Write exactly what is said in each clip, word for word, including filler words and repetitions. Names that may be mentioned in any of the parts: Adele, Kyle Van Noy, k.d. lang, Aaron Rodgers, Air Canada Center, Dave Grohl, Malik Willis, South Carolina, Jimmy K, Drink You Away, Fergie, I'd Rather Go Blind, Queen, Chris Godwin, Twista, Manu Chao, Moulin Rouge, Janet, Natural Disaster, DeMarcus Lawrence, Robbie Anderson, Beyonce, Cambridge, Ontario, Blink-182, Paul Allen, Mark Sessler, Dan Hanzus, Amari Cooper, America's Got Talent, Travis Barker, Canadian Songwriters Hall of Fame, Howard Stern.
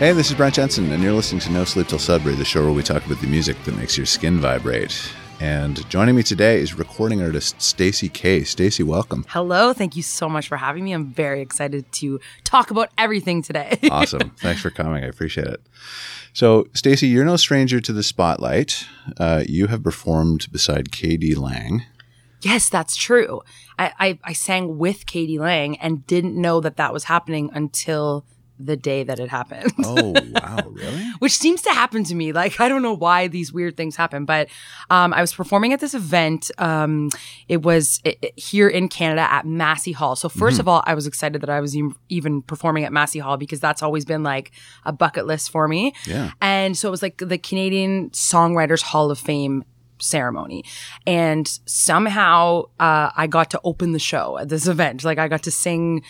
Hey, this is Brent Jensen, and you're listening to No Sleep Till Sudbury, the show where we talk about the music that makes your skin vibrate. And joining me today is recording artist Stacy K. Stacy, welcome. Hello. Thank you so much for having me. I'm very excited to talk about everything today. Awesome. Thanks for coming. I appreciate it. So, Stacy, you're no stranger to the spotlight. Uh, you have performed beside K D. Lang. Yes, that's true. I, I, I sang with K D. Lang and didn't know that that was happening until the day that it happened. Oh, wow. Really? Which seems to happen to me. Like, I don't know why these weird things happen, but um, I was performing at this event. Um, it was it, it, here in Canada at Massey Hall. So first mm-hmm. of all, I was excited that I was e- even performing at Massey Hall because that's always been like a bucket list for me. Yeah. And so it was like the Canadian Songwriters Hall of Fame ceremony, and somehow uh, I got to open the show at this event. Like, I got to sing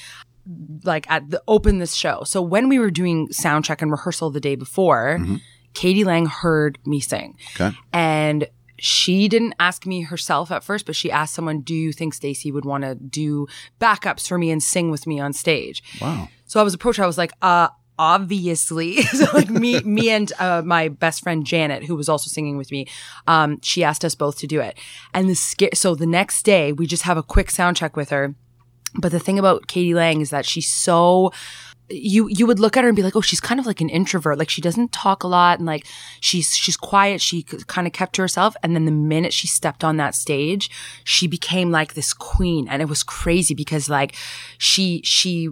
like at the open this show. So when we were doing soundcheck and rehearsal the day before, mm-hmm. K D. Lang heard me sing. Okay. And she didn't ask me herself at first, but she asked someone, do you think Stacy would want to do backups for me and sing with me on stage? Wow. So I was approached. I was like, uh, obviously. So like me, me and uh, my best friend Janet, who was also singing with me, um, she asked us both to do it. And the sca- so the next day we just have a quick sound check with her. But the thing about K D. Lang is that she's so, you you would look at her and be like, oh, she's kind of like an introvert. Like, she doesn't talk a lot, and like she's she's quiet. She kind of kept to herself. And then the minute she stepped on that stage, she became like this queen, and it was crazy because like she she.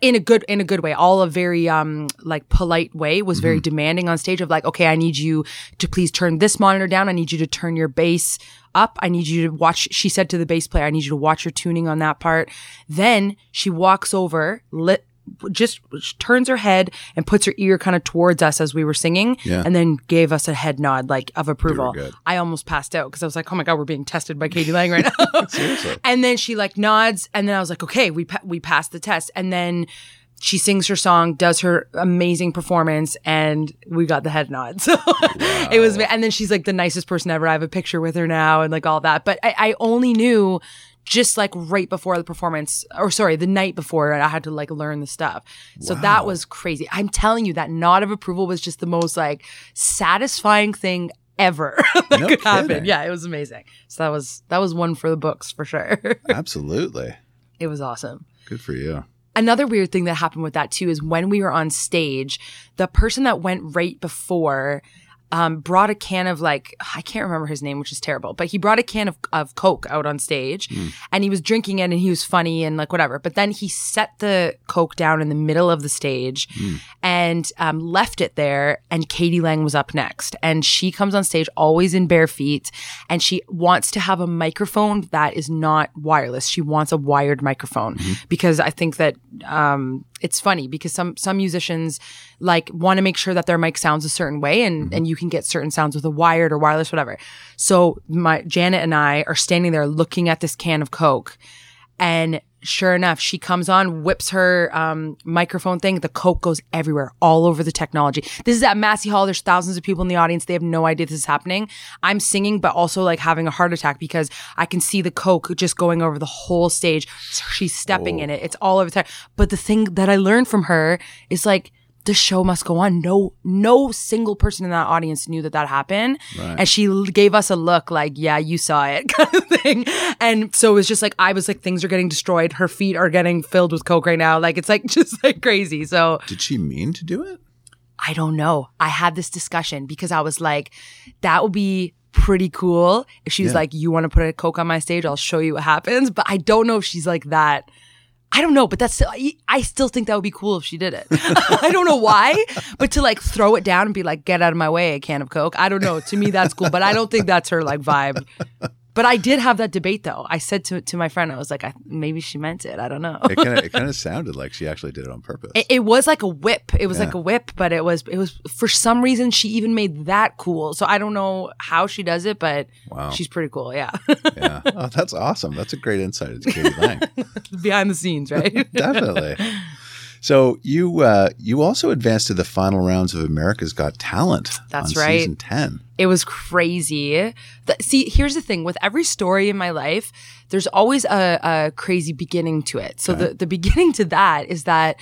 in a good in a good way, all a very um like polite way, was very mm-hmm. demanding on stage of like, okay, I need you to please turn this monitor down. I need you to turn your bass up. I need you to watch, she said to the bass player, I need you to watch your tuning on that part. Then she walks over, lit, just turns her head and puts her ear kind of towards us as we were singing, yeah. and then gave us a head nod like of approval. I almost passed out because I was like, oh my God, we're being tested by K D. Lang right now. Seriously. And then she like nods, and then I was like, okay, we pa- we passed the test. And then she sings her song, does her amazing performance, and we got the head nod. So wow. It was, and then she's like the nicest person ever. I have a picture with her now and like all that. But I, I only knew just like right before the performance, or sorry, the night before, I had to like learn the stuff. So wow. That was crazy. I'm telling you, that nod of approval was just the most like satisfying thing ever that no could kidding. happen. Yeah, it was amazing. So that was that was one for the books for sure. Absolutely. It was awesome. Good for you. Another weird thing that happened with that too is when we were on stage, the person that went right before um, brought a can of like, I can't remember his name, which is terrible, but he brought a can of, of Coke out on stage mm. and he was drinking it and he was funny and like whatever. But then he set the Coke down in the middle of the stage mm. and um, left it there, and K D. Lang was up next. And she comes on stage always in bare feet, and she wants to have a microphone that is not wireless. She wants a wired microphone mm-hmm. because I think that um, it's funny because some some musicians like want to make sure that their mic sounds a certain way, and, mm-hmm. and you can get certain sounds with a wired or wireless, whatever. So my Janet and I are standing there looking at this can of Coke, and sure enough, she comes on, whips her um, microphone thing. The Coke goes everywhere, all over the technology. This is at Massey Hall. There's thousands of people in the audience. They have no idea this is happening. I'm singing, but also like having a heart attack because I can see the Coke just going over the whole stage. So she's stepping oh. in it. It's all over the time. But the thing that I learned from her is like, the show must go on. No, no single person in that audience knew that that happened. Right. And she gave us a look like, yeah, you saw it kind of thing. And so it was just like, I was like, things are getting destroyed. Her feet are getting filled with Coke right now. Like, it's like just like crazy. So did she mean to do it? I don't know. I had this discussion because I was like, that would be pretty cool. If she was yeah. like, you want to put a Coke on my stage? I'll show you what happens. But I don't know if she's like that. I don't know, but that's still, I still think that would be cool if she did it. I don't know why, but to like throw it down and be like, get out of my way, a can of Coke. I don't know. To me, that's cool, but I don't think that's her like vibe. But I did have that debate though. I said to to my friend, I was like, I, maybe she meant it. I don't know. It kind of it kind of sounded like she actually did it on purpose. It, it was like a whip. It was yeah. like a whip, but it was it was for some reason she even made that cool. So I don't know how she does it, but wow. she's pretty cool. Yeah. yeah. Oh, that's awesome. That's a great insight into K D. Lang. Behind the scenes, right? Definitely. So you uh, you also advanced to the final rounds of America's Got Talent. That's on right. Season ten. It was crazy. The, see, here's the thing. With every story in my life, there's always a, a crazy beginning to it. So okay. the, the beginning to that is that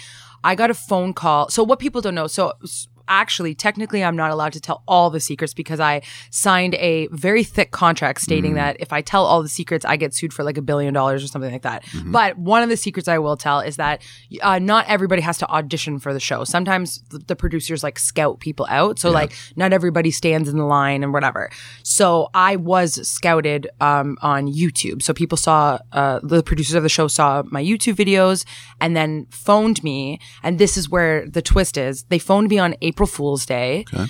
I got a phone call. So what people don't know, so actually, technically, I'm not allowed to tell all the secrets because I signed a very thick contract stating mm. that if I tell all the secrets, I get sued for like a billion dollars or something like that. Mm-hmm. But one of the secrets I will tell is that uh, not everybody has to audition for the show. Sometimes the, the producers like scout people out. So yeah. like not everybody stands in the line and whatever. So I was scouted um, on YouTube. So people saw, uh, the producers of the show saw my YouTube videos and then phoned me. And this is where the twist is. They phoned me on April. April Fool's Day, okay.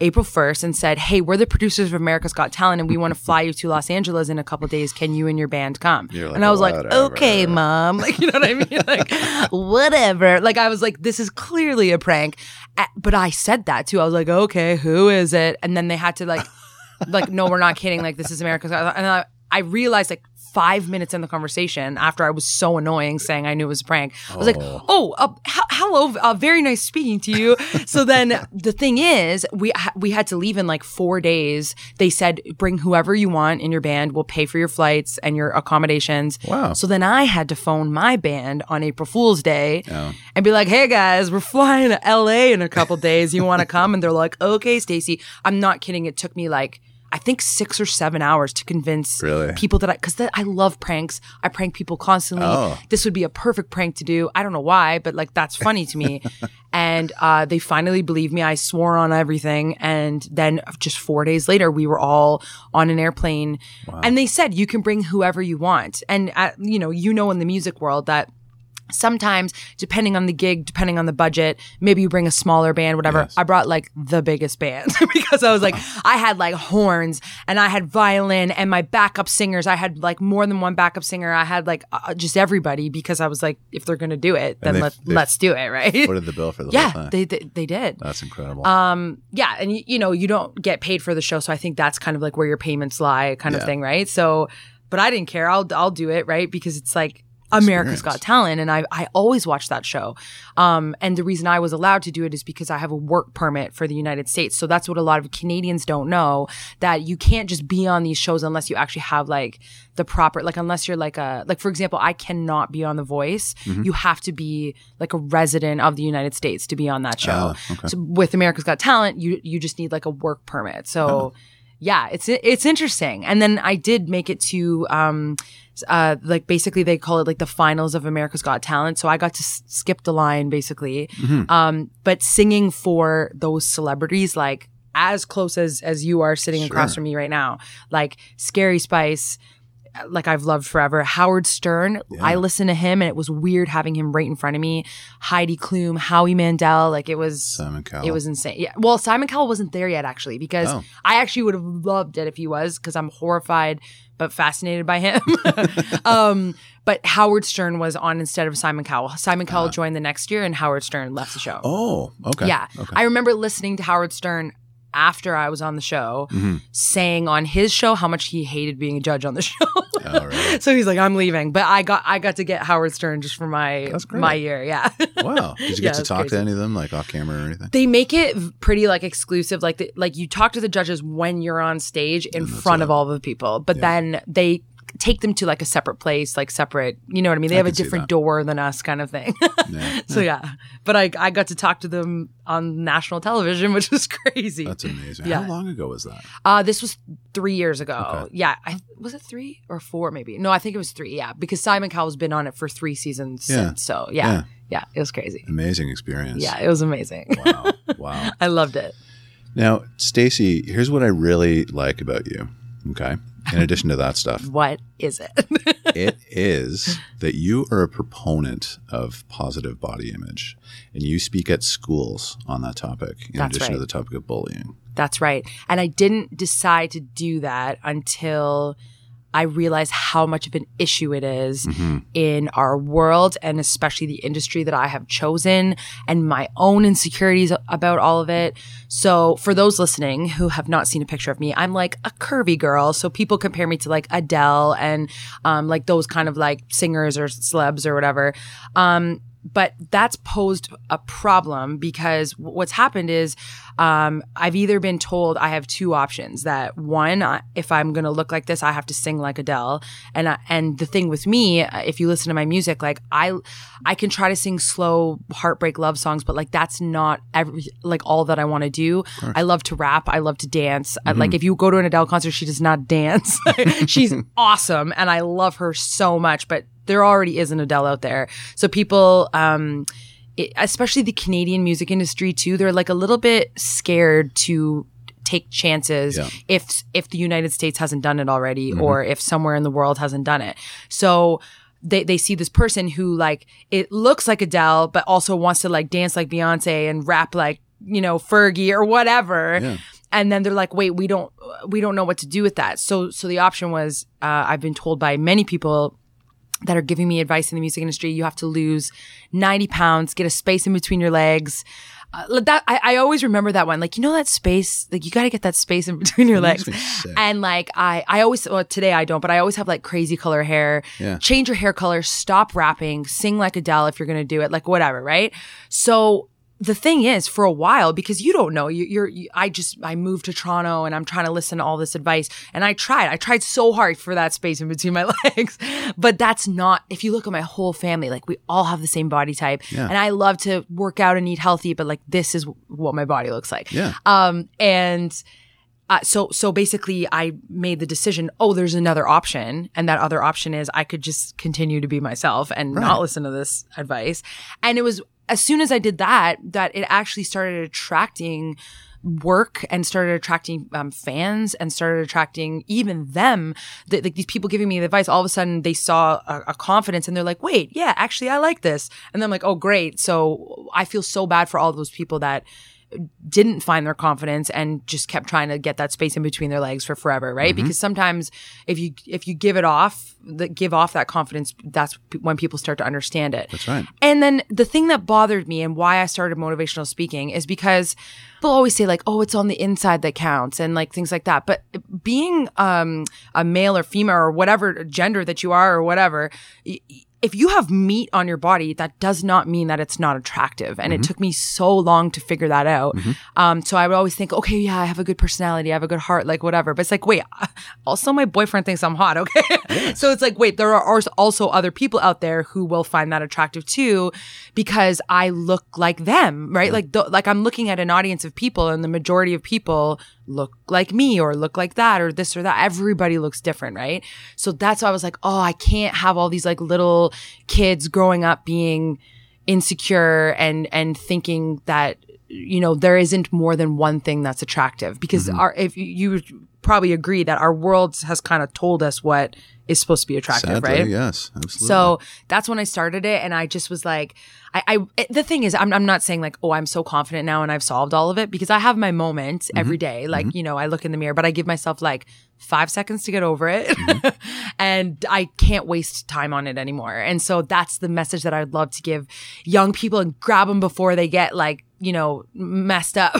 April first, and said, hey, we're the producers of America's Got Talent and we want to fly you to Los Angeles in a couple of days. Can you and your band come? Like, and I was whatever. like, okay, mom. Like, you know what I mean? Like, whatever. Like, I was like, this is clearly a prank. But I said that too. I was like, okay, who is it? And then they had to like, like, no, we're not kidding. Like, this is America's Got Talent. And I, I realized like, five minutes in the conversation after I was so annoying saying I knew it was a prank. I was oh. like, oh, uh, h- hello, uh, very nice speaking to you. So then the thing is, we ha- we had to leave in like four days. They said, bring whoever you want in your band. We'll pay for your flights and your accommodations. Wow. So then I had to phone my band on April Fool's Day yeah. and be like, hey guys, we're flying to L A in a couple days. You want to come? And they're like, okay, Stacy. I'm not kidding. It took me like I think six or seven hours to convince really? people that I, because I love pranks. I prank people constantly. Oh. This would be a perfect prank to do. I don't know why, but like that's funny to me. And uh, they finally believed me. I swore on everything. And then just four days later, we were all on an airplane. Wow. And they said, you can bring whoever you want. And, uh, you know, you know, in the music world that sometimes, depending on the gig, depending on the budget, maybe you bring a smaller band, whatever. Yes. I brought like the biggest band because I was like, I had like horns and I had violin and my backup singers. I had like more than one backup singer. I had like uh, just everybody because I was like, if they're going to do it, then they, let, they, let's do it, right? What did the bill for the yeah, whole thing? They, they, they did. That's incredible. Um, yeah. And, you know, you don't get paid for the show. So I think that's kind of like where your payments lie kind yeah. of thing, right? So, but I didn't care. I'll I'll do it, right? Because it's like, America's Got Talent, and I I always watch that show. Um, and the reason I was allowed to do it is because I have a work permit for the United States. So that's what a lot of Canadians don't know, that you can't just be on these shows unless you actually have like the proper, like unless you're like a, like for example, I cannot be on The Voice. Mm-hmm. You have to be like a resident of the United States to be on that show. Uh, okay. So with America's Got Talent, you you just need like a work permit. So oh. yeah, it's it's interesting. And then I did make it to um, uh, like basically they call it like the finals of America's Got Talent. So I got to s- skip the line basically, mm-hmm. um, but singing for those celebrities like as close as as you are sitting sure. across from me right now, like Scary Spice. Like I've loved forever. Howard Stern, yeah. I listened to him and it was weird having him right in front of me. Heidi Klum, Howie Mandel, like it was Simon Cowell. It was insane. Yeah. Well, Simon Cowell wasn't there yet actually because oh. I actually would have loved it if he was because I'm horrified but fascinated by him. um, but Howard Stern was on instead of Simon Cowell. Simon Cowell uh-huh. joined the next year and Howard Stern left the show. Oh, okay. Yeah. Okay. I remember listening to Howard Stern after I was on the show, mm-hmm. saying on his show how much he hated being a judge on the show. Oh, really? So he's like, I'm leaving. But I got I got to get Howard Stern just for my my year. Yeah. Wow. Did you get yeah, to talk crazy. to any of them, like off camera or anything? They make it pretty like exclusive. Like the, like you talk to the judges when you're on stage in front it. of all the people. But yeah. then they take them to like a separate place, like separate, you know what I mean? They I have a different door than us kind of thing. yeah. So yeah. But I I got to talk to them on national television, which was crazy. That's amazing. Yeah. How long ago was that? Uh, this was three years ago. Okay. Yeah. I, was it three or four maybe? No, I think it was three. Yeah. Because Simon Cowell's been on it for three seasons yeah. since. So yeah. yeah. Yeah. It was crazy. Amazing experience. Yeah. It was amazing. Wow. Wow. I loved it. Now, Stacy, here's what I really like about you. Okay. In addition to that stuff. What is it? It is that you are a proponent of positive body image and you speak at schools on that topic in That's addition right. to the topic of bullying. That's right. And I didn't decide to do that until I realized how much of an issue it is mm-hmm. in our world and especially the industry that I have chosen and my own insecurities about all of it. So for those listening who have not seen a picture of me, I'm like a curvy girl. So people compare me to like Adele and um, like those kind of like singers or celebs or whatever. Um, But that's posed a problem because what's happened is um, I've either been told I have two options, that one, if I'm going to look like this, I have to sing like Adele. And I, and the thing with me, if you listen to my music, like I I can try to sing slow heartbreak love songs, but like that's not every, like all that I want to do. I love to rap. I love to dance. Mm-hmm. Like if you go to an Adele concert, she does not dance. She's awesome. And I love her so much. But there already is an Adele out there. So people, um, it, especially the Canadian music industry too, they're like a little bit scared to take chances yeah. if if the United States hasn't done it already mm-hmm. or if somewhere in the world hasn't done it. So they, they see this person who like, it looks like Adele, but also wants to like dance like Beyonce and rap like, you know, Fergie or whatever. Yeah. And then they're like, wait, we don't we don't know what to do with that. So, so the option was, uh, I've been told by many people that are giving me advice in the music industry, you have to lose ninety pounds, get a space in between your legs. Uh, that I, I always remember that one. Like, you know that space? Like, you got to get that space in between your legs. And like, I, I always, well, today I don't, but I always have like crazy color hair. Yeah. Change your hair color, stop rapping, sing like Adele if you're going to do it, like whatever, right? So the thing is, for a while, because you don't know, you, you're, you, I just, I moved to Toronto and I'm trying to listen to all this advice. And I tried, I tried so hard for that space in between my legs. But that's not, if you look at my whole family, like we all have the same body type. Yeah. And I love to work out and eat healthy, but like this is what my body looks like. Yeah. Um, and uh, so, so basically I made the decision, oh, there's another option. And that other option is I could just continue to be myself and right. not listen to this advice. And it was, as soon as I did that, that it actually started attracting work and started attracting um, fans and started attracting even them. The, like these people giving me the advice, all of a sudden they saw a, a confidence and they're like, wait, yeah, actually I like this. And then I'm like, oh, great. So I feel so bad for all those people that didn't find their confidence and just kept trying to get that space in between their legs for forever, right? Mm-hmm. Because sometimes if you if you give it off, the, give off that confidence, that's when people start to understand it. That's right. And then the thing that bothered me and why I started motivational speaking is because people always say like, oh, it's on the inside that counts and like things like that. But being um, a male or female or whatever gender that you are or whatever, y- if you have meat on your body, that does not mean that it's not attractive. And mm-hmm. it took me so long to figure that out. Mm-hmm. Um, so I would always think, okay, yeah, I have a good personality. I have a good heart, like whatever. But it's like, wait, also my boyfriend thinks I'm hot, okay? Yes. So it's like, wait, there are also other people out there who will find that attractive too because I look like them, right? Mm-hmm. Like, the, like I'm looking at an audience of people and the majority of people look like me or look like that or this or that. Everybody looks different, right? So that's why I was like, oh, I can't have all these like little kids growing up being insecure and and thinking that, you know, there isn't more than one thing that's attractive because mm-hmm. our if you, you probably agree that our world has kind of told us what is supposed to be attractive. Sadly, right? Yes, absolutely. So that's when I started it, and I just was like, I, I the thing is, I'm I'm not saying like, oh, I'm so confident now and I've solved all of it because I have my moments mm-hmm. every day. Like mm-hmm. you know, I look in the mirror, but I give myself like five seconds to get over it, mm-hmm. and I can't waste time on it anymore. And so that's the message that I'd love to give young people and grab them before they get like, you know, messed up.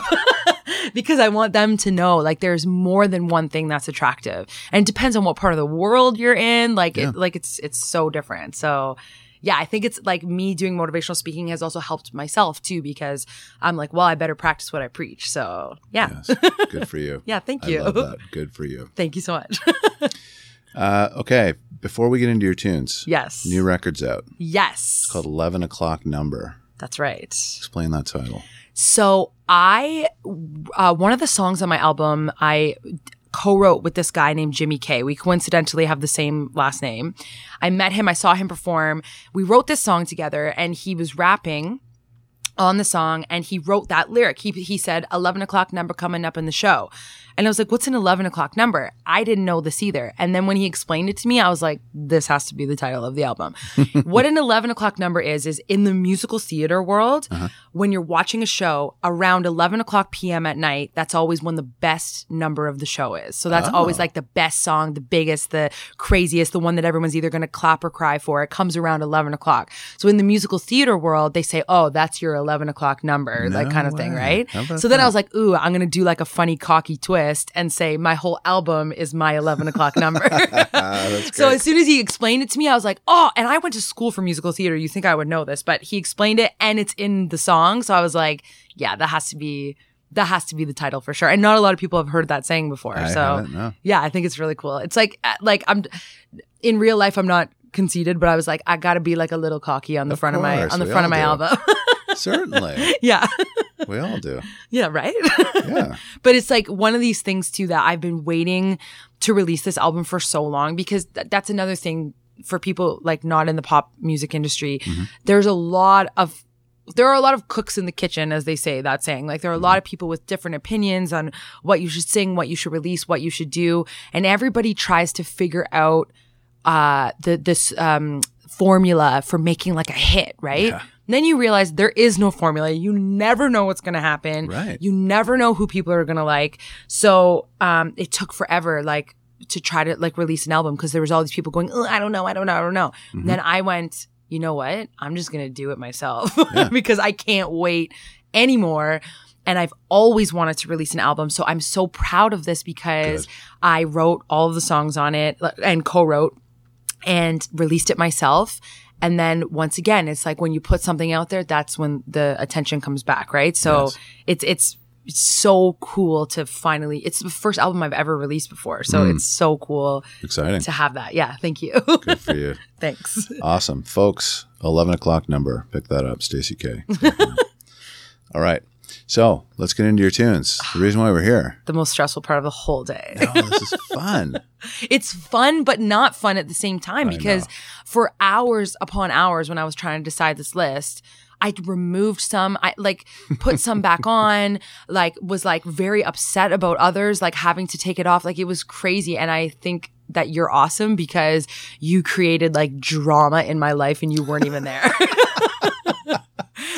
Because I want them to know, like, there's more than one thing that's attractive, and it depends on what part of the world you're in. Like, yeah. it, like it's it's so different. So, yeah, I think it's like me doing motivational speaking has also helped myself too, because I'm like, well, I better practice what I preach. So, yeah, yes. Good for you. Yeah, thank you. I love that. Good for you. Thank you so much. uh, okay, before we get into your tunes, yes, new record's out. Yes, it's called eleven o'clock number. That's right. Explain that title. So I, uh, one of the songs on my album, I co-wrote with this guy named Jimmy K. We coincidentally have the same last name. I met him. I saw him perform. We wrote this song together, and he was rapping on the song, and he wrote that lyric. He he said, eleven o'clock number coming up in the show. And I was like, what's an eleven o'clock number? I didn't know this either. And then when he explained it to me, I was like, this has to be the title of the album. What an eleven o'clock number is, is in the musical theater world, uh-huh. when you're watching a show around eleven o'clock p.m. at night, that's always when the best number of the show is. So that's oh. always like the best song, the biggest, the craziest, the one that everyone's either going to clap or cry for. It comes around eleven o'clock. So in the musical theater world, they say, oh, that's your eleven o'clock number, no like kind of way. thing, right? So then that? I was like, ooh, I'm going to do like a funny, cocky twist and say my whole album is my eleven o'clock number. So as soon as he explained it to me, I was like, oh, and I went to school for musical theater. You think I would know this, but he explained it and it's in the song. So I was like, yeah, that has to be that has to be the title for sure. And not a lot of people have heard that saying before. I so no. yeah, I think it's really cool. It's like, like I'm in real life, I'm not conceited, but I was like, I gotta be like a little cocky on the of front course, of my on the front of my do. album. Certainly. Yeah. We all do. Yeah, right? Yeah. But it's like one of these things too that I've been waiting to release this album for so long, because th- that's another thing for people like not in the pop music industry. Mm-hmm. There's a lot of There are a lot of cooks in the kitchen, as they say, that saying. Like, there are a lot of people with different opinions on what you should sing, what you should release, what you should do. And everybody tries to figure out uh, the this um, formula for making, like, a hit, right? Yeah. And then you realize there is no formula. You never know what's going to happen. Right. You never know who people are going to like. So um, it took forever, like, to try to, like, release an album, because there was all these people going, oh, I don't know, I don't know, I don't know. Mm-hmm. And then I went... you know what? I'm just going to do it myself yeah. because I can't wait anymore. And I've always wanted to release an album. So I'm so proud of this, because Good. I wrote all of the songs on it and co-wrote and released it myself. And then once again, it's like when you put something out there, that's when the attention comes back, right? So yes. it's, it's, it's so cool to finally, it's the first album I've ever released before. So mm. it's so cool. Exciting. To have that. Yeah. Thank you. Good for you. Thanks. Awesome. Folks, eleven o'clock number. Pick that up. Stacy K. All right. So let's get into your tunes. The reason why we're here. The most stressful part of the whole day. No, this is fun. It's fun, but not fun at the same time, because for hours upon hours when I was trying to decide this list, I removed some, I like put some back on, like was like very upset about others, like having to take it off. Like it was crazy. And I think that you're awesome, because you created like drama in my life and you weren't even there.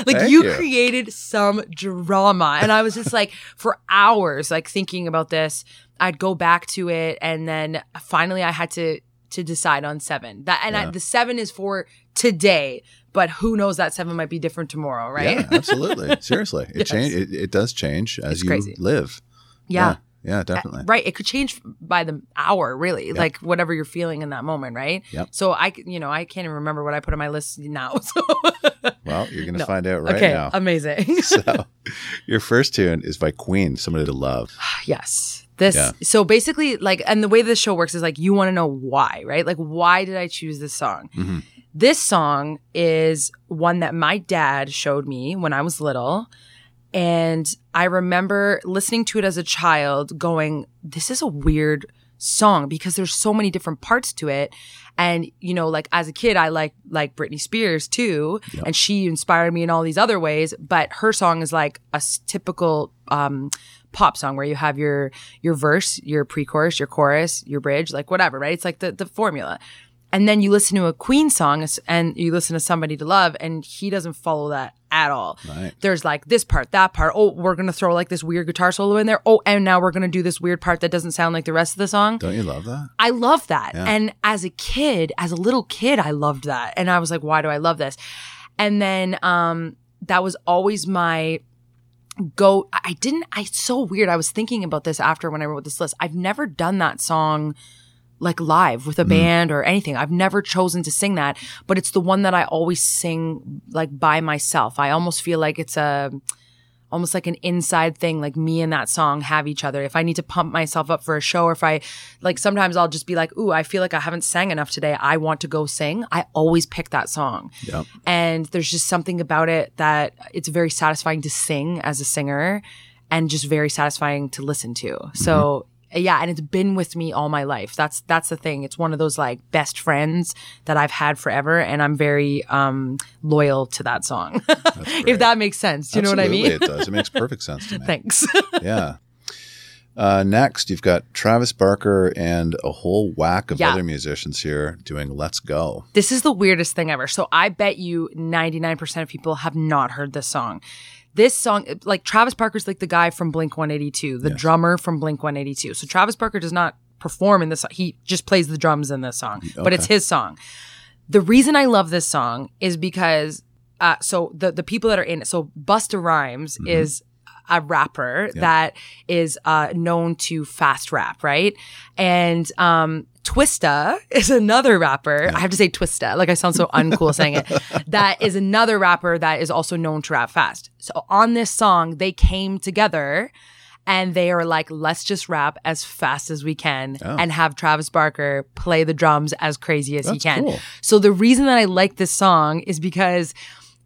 Like you, you created some drama. And I was just like for hours, like thinking about this, I'd go back to it. And then finally I had to, to decide on seven. That And yeah. I, the seven is for today. But who knows, that seven might be different tomorrow, right? Yeah, absolutely. Seriously. It yes. change. It, it does change as you live. Yeah. yeah. Yeah, definitely. Right. It could change by the hour, really. Yep. Like whatever you're feeling in that moment, right? Yep. So I, you know, I can't even remember what I put on my list now. So. Well, you're going to no. find out right okay, now. Okay, amazing. So your first tune is by Queen, Somebody to Love. Yes. This yeah. So basically like, and the way this show works is like you want to know why, right? Like why did I choose this song? Mm-hmm. This song is one that my dad showed me when I was little, and I remember listening to it as a child going, this is a weird song because there's so many different parts to it. And, you know, like as a kid, I like like Britney Spears too, yep. and she inspired me in all these other ways, but her song is like a typical um, pop song where you have your your verse, your pre-chorus, your chorus, your bridge, like whatever, right? It's like the, the formula. And then you listen to a Queen song and you listen to Somebody to Love, and he doesn't follow that at all. Right. There's like this part, that part. Oh, we're going to throw like this weird guitar solo in there. Oh, and now we're going to do this weird part that doesn't sound like the rest of the song. Don't you love that? I love that. Yeah. And as a kid, as a little kid, I loved that. And I was like, why do I love this? And then um, that was always my... go I didn't I it's so weird. I was thinking about this after when I wrote this list. I've never done that song like live with a mm. band or anything. I've never chosen to sing that, but it's the one that I always sing like by myself. I almost feel like it's a almost like an inside thing, like me and that song have each other. If I need to pump myself up for a show, or if I like sometimes I'll just be like, ooh, I feel like I haven't sang enough today. I want to go sing. I always pick that song. Yep. And there's just something about it that it's very satisfying to sing as a singer and just very satisfying to listen to. Mm-hmm. So yeah, and it's been with me all my life. That's that's the thing. It's one of those like best friends that I've had forever, and I'm very um, loyal to that song. If that makes sense. Do you Absolutely, know what I mean? It does. It makes perfect sense to me. Thanks. Yeah. Uh, next, you've got Travis Barker and a whole whack of yeah. other musicians here doing Let's Go. This is the weirdest thing ever. So I bet you ninety-nine percent of people have not heard this song. This song, like Travis Barker's like the guy from Blink one eighty-two, the yes. drummer from Blink one eighty-two. So Travis Barker does not perform in this. He just plays the drums in this song, okay. but it's his song. The reason I love this song is because uh, so the the people that are in it. So Busta Rhymes mm-hmm. is a rapper yeah. that is uh, known to fast rap, right? And um, Twista is another rapper. Yeah. I have to say Twista. Like, I sound so uncool saying it. That is another rapper that is also known to rap fast. So on this song, they came together and they are like, let's just rap as fast as we can oh. and have Travis Barker play the drums as crazy as That's he can. Cool. So the reason that I like this song is because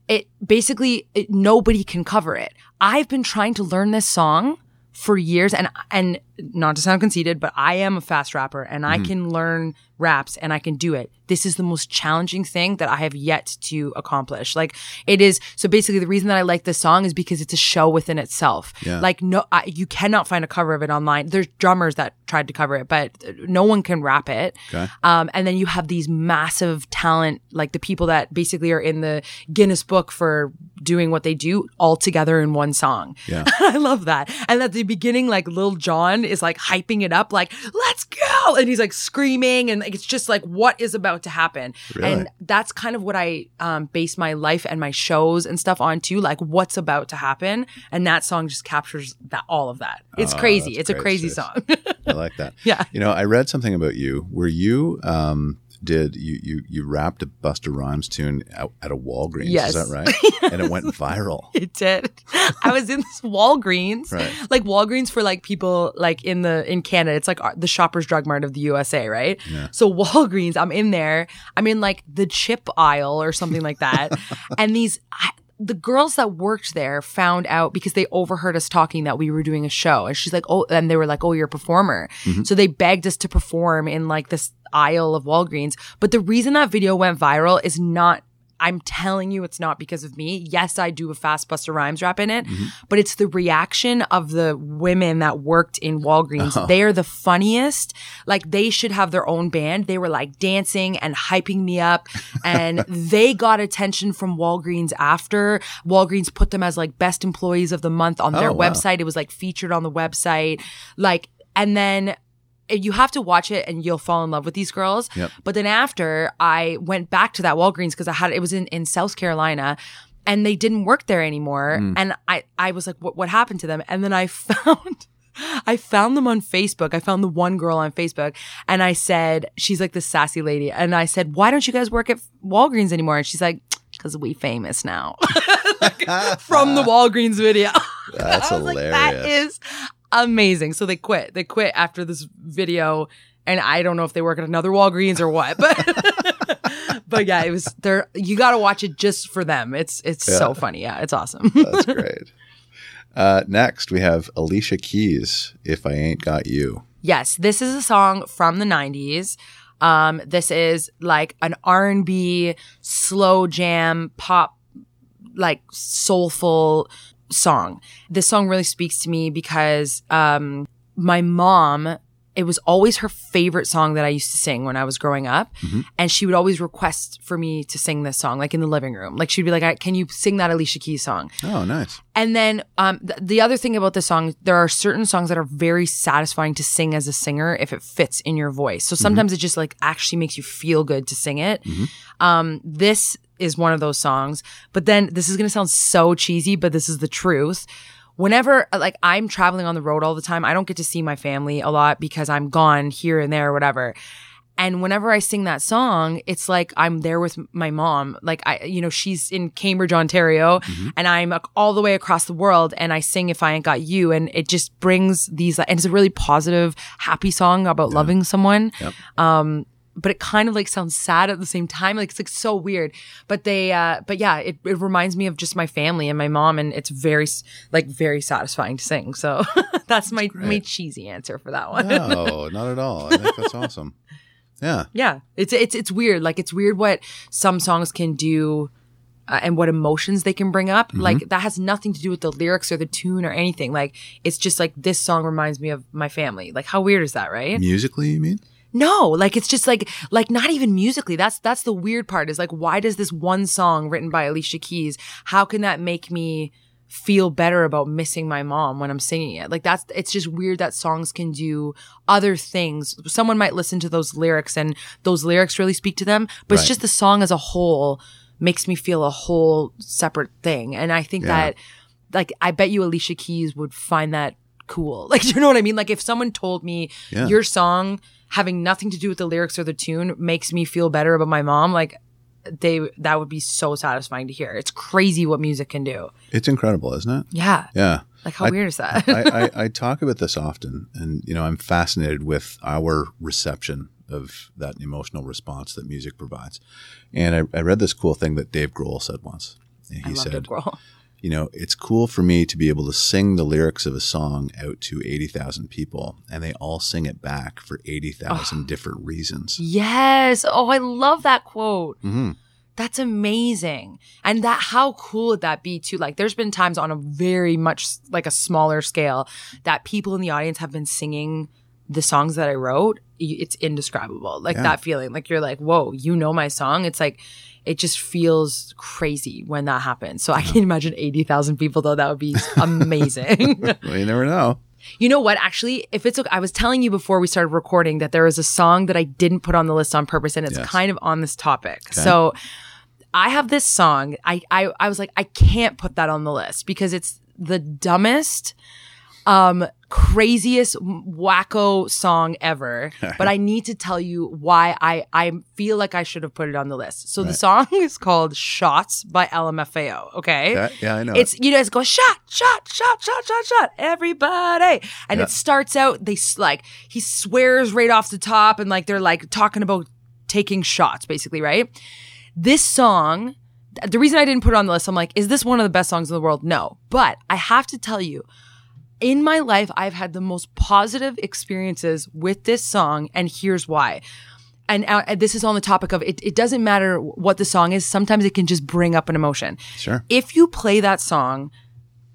it basically, it, nobody can cover it. I've been trying to learn this song for years, and and not to sound conceited, but I am a fast rapper and mm-hmm. I can learn raps and I can do it. This is the most challenging thing that I have yet to accomplish. Like, it is, so basically the reason that I like this song is because it's a show within itself. Yeah. Like, no, I, you cannot find a cover of it online. There's drummers that tried to cover it, but no one can rap it. Okay. Um, and then you have these massive talent, like the people that basically are in the Guinness Book for doing what they do all together in one song. Yeah. I love that. And at the beginning, like, Lil Jon is like hyping it up, like, let's go. And he's like screaming, and like, it's just like, what is about to happen? Really? And that's kind of what I um, base my life and my shows and stuff on too, like, what's about to happen. And that song just captures that, all of that. It's oh, crazy. It's a crazy shit. song. I like that. Yeah. You know, I read something about you where you um, did, you you you rapped a Busta Rhymes tune out at a Walgreens. Yes. Is that right? Yes. And it went viral. It did. I was in this Walgreens. Right. Like, Walgreens, for like people like in the in Canada, it's like the Shoppers Drug Mart of the U S A, right? Yeah. So Walgreens, I'm in there. I'm in like the chip aisle or something like that. And these... I, the girls that worked there found out because they overheard us talking that we were doing a show. And she's like, oh, and they were like, oh, you're a performer. Mm-hmm. So they begged us to perform in like this aisle of Walgreens. But the reason that video went viral is not, I'm telling you, it's not because of me. Yes, I do a fast Busta Rhymes rap in it, mm-hmm. but it's the reaction of the women that worked in Walgreens. Oh. They are the funniest. Like, they should have their own band. They were like dancing and hyping me up, and they got attention from Walgreens after. Walgreens put them as like best employees of the month on their oh, wow. website. It was like featured on the website. Like, and then... you have to watch it and you'll fall in love with these girls. Yep. But then after, I went back to that Walgreens because I had it was in, in South Carolina, and they didn't work there anymore. Mm. And I, I was like, what, what happened to them? And then I found I found them on Facebook. I found the one girl on Facebook, and I said, she's like this sassy lady. And I said, why don't you guys work at Walgreens anymore? And she's like, because we famous now. Like, from the Walgreens video. That's I was hilarious. Like, that is amazing. So they quit. They quit after this video, and I don't know if they work at another Walgreens or what. But but yeah, it was there. You got to watch it just for them. It's it's yeah. so funny. Yeah, it's awesome. That's great. Uh, next, we have Alicia Keys, "If I Ain't Got You." Yes, this is a song from the nineties. Um, this is like an R and B slow jam pop, like soulful song. This song really speaks to me because um, my mom, it was always her favorite song that I used to sing when I was growing up. Mm-hmm. And she would always request for me to sing this song, like in the living room. Like, she'd be like, I, can you sing that Alicia Keys song? Oh, nice. And then um, th- the other thing about this song, there are certain songs that are very satisfying to sing as a singer if it fits in your voice. So sometimes mm-hmm. it just like actually makes you feel good to sing it. Mm-hmm. Um, this is one of those songs. But then this is going to sound so cheesy, but this is the truth. Whenever, like, I'm traveling on the road all the time, I don't get to see my family a lot because I'm gone here and there or whatever. And whenever I sing that song, it's like I'm there with my mom. Like, I, you know, she's in Cambridge, Ontario, mm-hmm. and I'm all the way across the world, and I sing "If I Ain't Got You," and it just brings these, and it's a really positive, happy song about yeah. loving someone. Yep. Um, but it kind of like sounds sad at the same time. Like, it's like so weird, but they, uh, but yeah, it, it reminds me of just my family and my mom, and it's very like very satisfying to sing. So that's my, my cheesy answer for that one. No, not at all. I think that's awesome. Yeah. Yeah. It's, it's, it's weird. Like, it's weird what some songs can do uh, and what emotions they can bring up. Mm-hmm. Like, that has nothing to do with the lyrics or the tune or anything. Like, it's just like, this song reminds me of my family. Like, how weird is that, right? Musically, you mean? No, like, it's just like, like not even musically. That's, that's the weird part is like, why does this one song written by Alicia Keys, how can that make me feel better about missing my mom when I'm singing it? Like, that's, it's just weird that songs can do other things. Someone might listen to those lyrics and those lyrics really speak to them, but right. it's just the song as a whole makes me feel a whole separate thing. And I think yeah. that, like, I bet you Alicia Keys would find that cool. Like, you know what I mean? Like, if someone told me yeah. your song having nothing to do with the lyrics or the tune makes me feel better about my mom, like, they that would be so satisfying to hear. It's crazy what music can do. It's incredible, isn't it? Yeah. Yeah. Like, how I, weird is that? I, I, I talk about this often, and, you know, I'm fascinated with our reception of that emotional response that music provides. And I, I read this cool thing that Dave Grohl said once. And he I love said, Dave Grohl. You know, it's cool for me to be able to sing the lyrics of a song out to eighty thousand people, and they all sing it back for eighty thousand oh. different reasons. Yes. Oh, I love that quote. Mm-hmm. That's amazing. And that, how cool would that be too? Like, there's been times on a very much like a smaller scale that people in the audience have been singing the songs that I wrote. It's indescribable. Like yeah. that feeling, like you're like, whoa, you know my song. It's like, it just feels crazy when that happens. So yeah. I can imagine eighty thousand people though. That would be amazing. Well, you never know. You know what? Actually, if it's okay, I was telling you before we started recording that there is a song that I didn't put on the list on purpose, and it's yes. kind of on this topic. Okay. So I have this song. I, I I was like, I can't put that on the list because it's the dumbest, um, craziest, wacko song ever. But I need to tell you why I, I feel like I should have put it on the list. So right. the song is called Shots by L M F A O. Okay. That, yeah, I know. It's, you know, it's going shot, shot, shot, shot, shot, shot, everybody. And yeah. it starts out, they like, he swears right off the top, and like, they're like talking about taking shots basically, right? This song, the reason I didn't put it on the list, I'm like, is this one of the best songs in the world? No. But I have to tell you, in my life, I've had the most positive experiences with this song, and here's why. And uh, this is on the topic of it, it doesn't matter what the song is. Sometimes it can just bring up an emotion. Sure. If you play that song,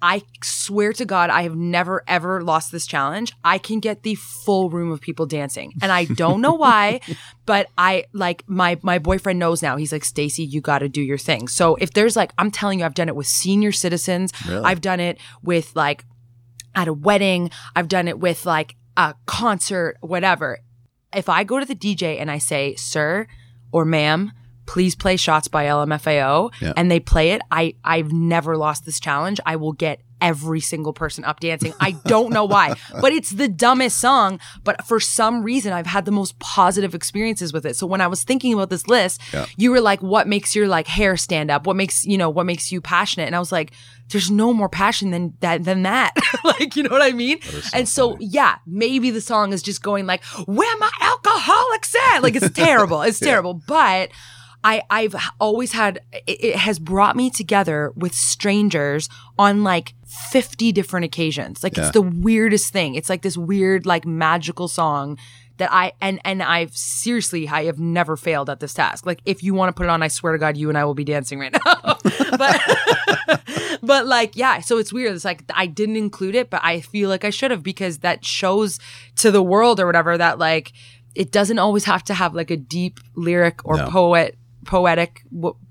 I swear to God, I have never, ever lost this challenge. I can get the full room of people dancing. And I don't know why, but I like my, my boyfriend knows now. He's like, Stacy, you got to do your thing. So if there's like, I'm telling you, I've done it with senior citizens. Really? I've done it with like at a wedding. I've done it with like a concert, whatever. If I go to the D J and I say, sir or ma'am, please play Shots by L M F A O, yeah. and they play it, I, I've never lost this challenge. I will get every single person up dancing. I don't know why, but it's the dumbest song. But for some reason, I've had the most positive experiences with it. So when I was thinking about this list, yeah. you were like, what makes your like hair stand up? What makes, you know, what makes you passionate? And I was like, there's no more passion than that, than that. Like, you know what I mean? So and so, funny. yeah, maybe the song is just going like, where my alcoholics at? Like, it's terrible. It's yeah. terrible. But I, I've always had, it, it has brought me together with strangers on like fifty different occasions. Like yeah. it's the weirdest thing. It's like this weird, like magical song that I, and, and I've seriously, I have never failed at this task. Like if you want to put it on, I swear to God, you and I will be dancing right now. But, but like, yeah, so it's weird. It's like, I didn't include it, but I feel like I should have, because that shows to the world or whatever that like, it doesn't always have to have like a deep lyric or no. poet. poetic,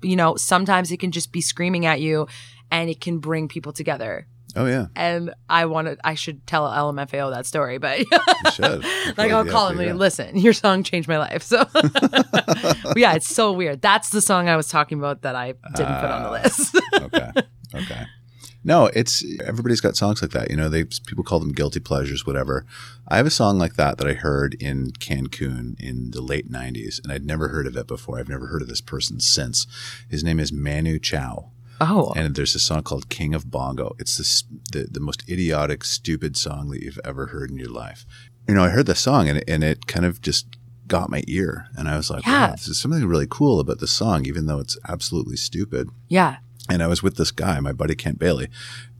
you know, sometimes it can just be screaming at you, and it can bring people together. Oh yeah. And I want to, I should tell L M F A O that story, but you should. like I'll call him and listen, your song changed my life. So yeah, it's so weird. That's the song I was talking about that I didn't uh, put on the list. okay. Okay. No, it's, everybody's got songs like that. You know, they, people call them guilty pleasures, whatever. I have a song like that that I heard in Cancun in the late nineties, and I'd never heard of it before. I've never heard of this person since. His name is Manu Chao. Oh. And there's a song called King of Bongo. It's this, the, the most idiotic, stupid song that you've ever heard in your life. You know, I heard the song, and, and it kind of just got my ear. And I was like, yeah. wow, this is something really cool about the song, even though it's absolutely stupid. Yeah. And I was with this guy, my buddy Kent Bailey,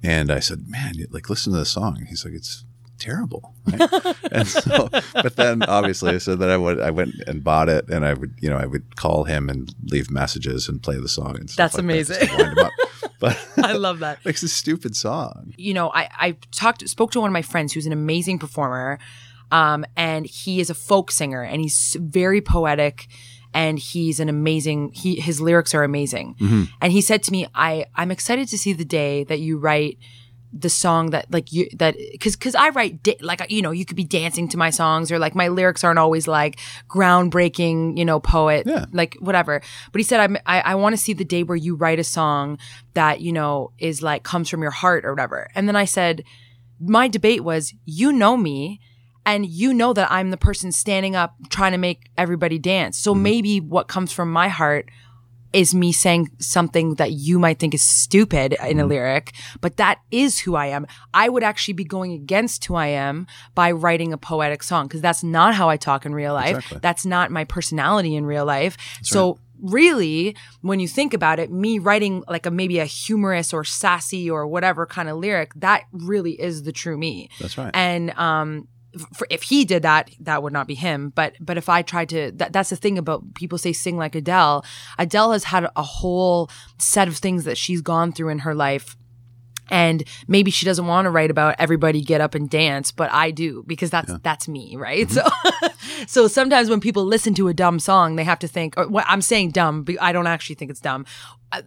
and I said, man, like, listen to the song. And he's like, it's terrible. Right? And so, but then obviously I said that I would, I went and bought it, and I would, you know, I would call him and leave messages and play the song. And stuff. That's like amazing. That, just to wind him up. But I love that. Like, it's a stupid song. You know, I, I talked, spoke to one of my friends who's an amazing performer, um, and he is a folk singer, and he's very poetic. And he's an amazing, he, his lyrics are amazing. Mm-hmm. And he said to me, I, I'm excited to see the day that you write the song that like you that because because I write di- like you know you could be dancing to my songs, or like my lyrics aren't always like groundbreaking, you know, poet, yeah. like whatever. But he said I'm, I I want to see the day where you write a song that you know is like comes from your heart or whatever. And then I said my debate was, you know me. And you know that I'm the person standing up trying to make everybody dance. So maybe what comes from my heart is me saying something that you might think is stupid in a lyric, but that is who I am. I would actually be going against who I am by writing a poetic song, because that's not how I talk in real life. Exactly. That's not my personality in real life. That's so right. Really, when you think about it, me writing like a maybe a humorous or sassy or whatever kind of lyric, that really is the true me. That's right. And, um, For if he did that, that would not be him. But but if I tried to, that, that's the thing about people say sing like Adele. Adele has had a whole set of things that she's gone through in her life. And maybe she doesn't want to write about everybody get up and dance, but I do, because that's yeah. that's me, right? Mm-hmm. So so sometimes when people listen to a dumb song, they have to think, or well, I'm saying dumb, but I don't actually think it's dumb.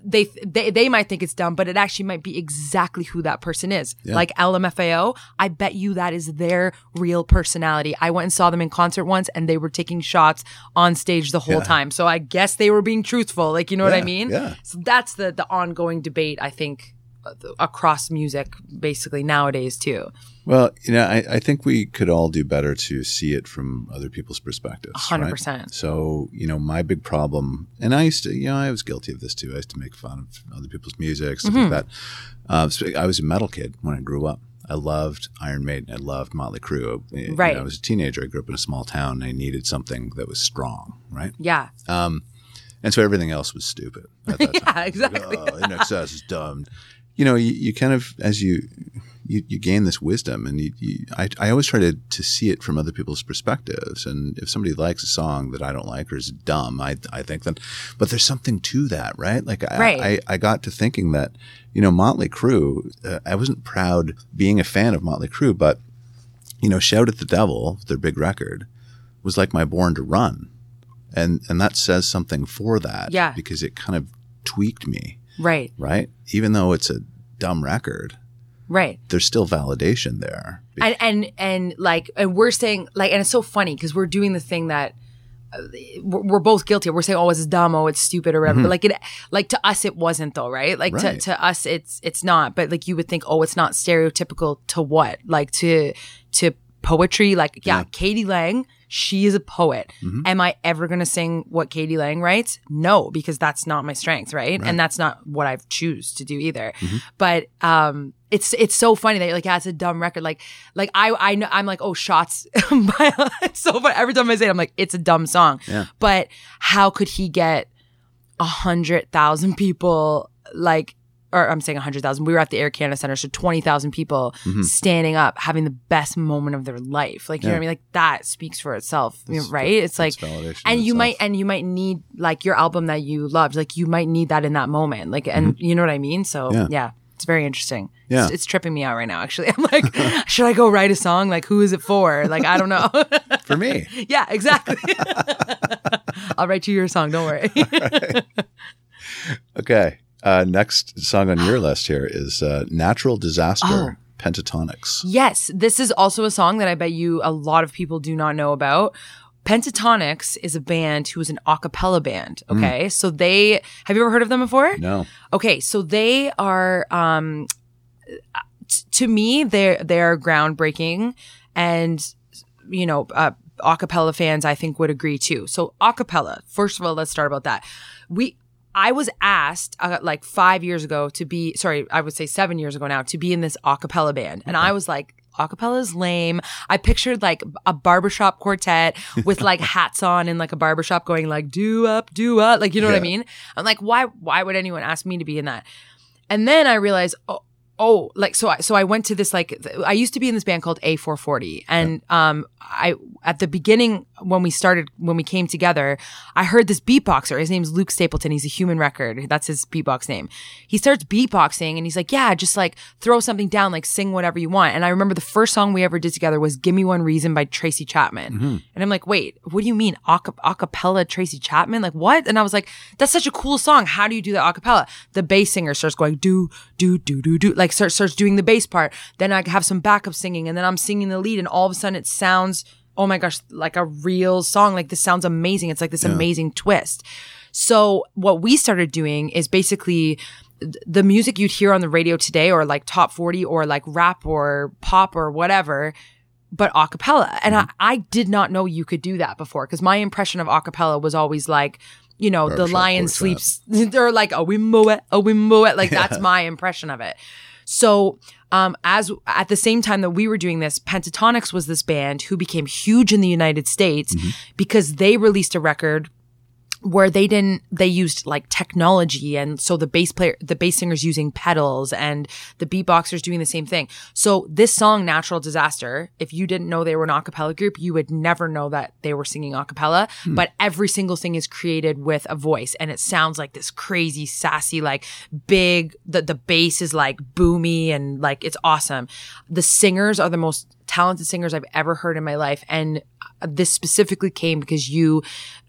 They, they they might think it's dumb, but it actually might be exactly who that person is. Yeah. Like L M F A O, I bet you that is their real personality. I went and saw them in concert once, and they were taking shots on stage the whole yeah. time. So I guess they were being truthful. Like, you know yeah, what I mean? Yeah. So that's the the ongoing debate, I think, across music basically nowadays too. Well, you know, I, I think we could all do better to see it from other people's perspectives. one hundred percent. Right? So, you know, my big problem, and I used to, you know, I was guilty of this too. I used to make fun of other people's music, stuff mm-hmm. like that. Uh, so I was a metal kid when I grew up. I loved Iron Maiden. I loved Motley Crue. I, right. You know, I was a teenager. I grew up in a small town. And I needed something that was strong, right? Yeah. Um, and so everything else was stupid at that yeah, time. Yeah, exactly. Like, oh, In Excess is dumb. You know, you, you kind of, as you, you, you gain this wisdom, and you, you, I, I always try to, to see it from other people's perspectives. And if somebody likes a song that I don't like or is dumb, I I think then, but there's something to that, right? Like I, right. I, I got to thinking that, you know, Motley Crue, uh, I wasn't proud being a fan of Motley Crue, but, you know, Shout at the Devil, their big record, was like my Born to Run. And, and that says something for that yeah. because it kind of tweaked me. Right. Right. Even though it's a dumb record. Right. There's still validation there. And, and, and like, and we're saying like, and it's so funny because we're doing the thing that uh, we're both guilty of. We're saying, oh, it's dumb. Oh, it's stupid or whatever. Mm-hmm. But like, it, like to us, it wasn't though. Right. Like right. To, to us, it's, it's not, but like you would think, oh, it's not stereotypical to what? Like to, to poetry. Like, yeah, yeah. k d. Lang. She is a poet. Mm-hmm. Am I ever going to sing what k d. Lang writes? No, because that's not my strength, right? right? And that's not what I've choose to do either. Mm-hmm. But um, it's it's so funny that you're like, yeah, it's a dumb record. Like, like I, I know, I'm like, oh, shots. It's so funny. Every time I say it, I'm like, it's a dumb song. Yeah. But how could he get one hundred thousand people like, or I'm saying one hundred thousand, we were at the Air Canada Center, so twenty thousand people mm-hmm. standing up, having the best moment of their life. Like, you yeah. know what I mean? Like, that speaks for itself, it's, right? It's like, validation and you itself. might, and you might need, like, your album that you loved, like, you might need that in that moment. Like, and mm-hmm. you know what I mean? So, yeah, yeah it's very interesting. Yeah. It's, it's tripping me out right now, actually. I'm like, should I go write a song? Like, who is it for? Like, I don't know. For me. Yeah, exactly. I'll write you your song, don't worry. Right. Okay. Uh, next song on your list here is uh, Natural Disaster, oh. Pentatonix. Yes. This is also a song that I bet you a lot of people do not know about. Pentatonix is a band who is an a cappella band. Okay. Mm. So they – have you ever heard of them before? No. Okay. So they are um, t- – to me, they're, they're groundbreaking and, you know, uh, a cappella fans I think would agree too. So a cappella, first of all, let's start about that. We – I was asked uh, like five years ago to be, sorry, I would say seven years ago now, to be in this a cappella band. And okay. I was like, a cappella is lame. I pictured like a barbershop quartet with like hats on and like a barbershop going like, do up, do up. Like, you know yeah. what I mean? I'm like, why why would anyone ask me to be in that? And then I realized, oh, oh like, so I, so I went to this, like, th- I used to be in this band called A four forty. And yeah. um, I at the beginning when we started, when we came together, I heard this beatboxer. His name's Luke Stapleton. He's a human record. That's his beatbox name. He starts beatboxing and he's like, yeah, just like throw something down, like sing whatever you want. And I remember the first song we ever did together was Give Me One Reason by Tracy Chapman. Mm-hmm. And I'm like, wait, what do you mean? A cappella Tracy Chapman? Like what? And I was like, that's such a cool song. How do you do that a cappella? The bass singer starts going do, do, do, do, do. Like, like start, starts doing the bass part. Then I have some backup singing, and then I'm singing the lead, and all of a sudden it sounds, oh my gosh, like a real song. Like, this sounds amazing. It's like this yeah. amazing twist. So what we started doing is basically the music you'd hear on the radio today, or like top forty, or like rap or pop or whatever, but a cappella. And mm-hmm. I, I did not know you could do that before, because my impression of a cappella was always like, you know, Barbershop the lion sleeps, they're like a wimboet, a wimboet. Like yeah. that's my impression of it. So um, as at the same time that we were doing this, Pentatonix was this band who became huge in the United States mm-hmm. because they released a record where they didn't, they used like technology. And so the bass player, the bass singer's using pedals, and the beatboxer's doing the same thing. So this song, Natural Disaster, if you didn't know they were an a cappella group, you would never know that they were singing a cappella. Hmm. But every single thing is created with a voice. And it sounds like this crazy, sassy, like big, the, the bass is like boomy, and like, it's awesome. The singers are the most talented singers I've ever heard in my life. And this specifically came because you,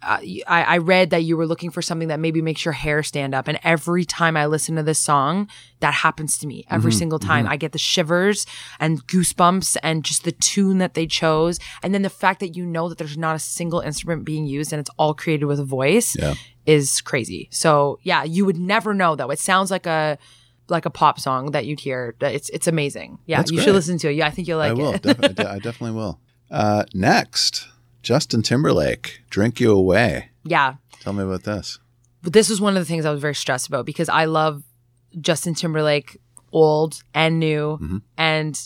uh, I, I read that you were looking for something that maybe makes your hair stand up. And every time I listen to this song, that happens to me every mm-hmm, single time. Mm-hmm. I get the shivers and goosebumps, and just the tune that they chose. And then the fact that you know that there's not a single instrument being used, and it's all created with a voice yeah. is crazy. So yeah, you would never know though. It sounds like a, like a pop song that you'd hear. It's, it's amazing. Yeah. That's you great. Should listen to it. Yeah. I think you'll like I will. it. Def- I, de- I definitely will. Uh, next, Justin Timberlake, Drink You Away. Yeah. Tell me about this. But this was one of the things I was very stressed about, because I love Justin Timberlake, old and new. Mm-hmm. And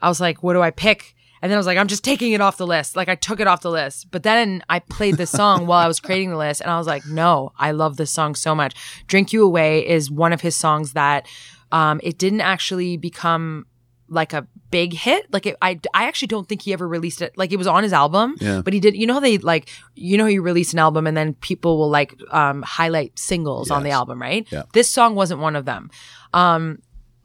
I was like, what do I pick? And then I was like, I'm just taking it off the list. Like, I took it off the list. But then I played this song while I was creating the list. And I was like, no, I love this song so much. Drink You Away is one of his songs that um, it didn't actually become like a big hit. Like it, I, I actually don't think he ever released it. Like, it was on his album, yeah. but he did. You know how they like, you know, how you release an album and then people will like um, highlight singles yes. on the album, right? Yeah. This song wasn't one of them. Um,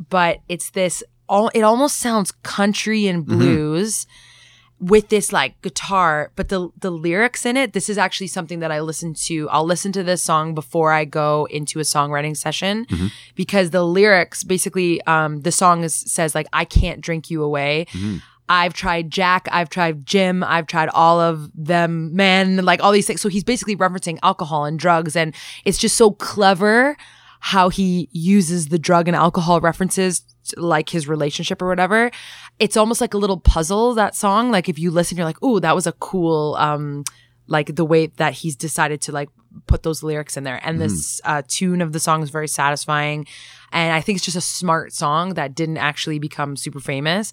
but it's this, all, it almost sounds country and blues mm-hmm. with this like guitar, but the, the lyrics in it, this is actually something that I listen to. I'll listen to this song before I go into a songwriting session mm-hmm. because the lyrics basically, um, the song is, says like, I can't drink you away. Mm-hmm. I've tried Jack, I've tried Jim, I've tried all of them, men, like all these things. So he's basically referencing alcohol and drugs, and it's just so clever how he uses the drug and alcohol references, like his relationship or whatever. It's almost like a little puzzle, that song. Like, if you listen, you're like, ooh, that was a cool, um, like the way that he's decided to like put those lyrics in there. And mm. this uh, tune of the song is very satisfying. And I think it's just a smart song that didn't actually become super famous.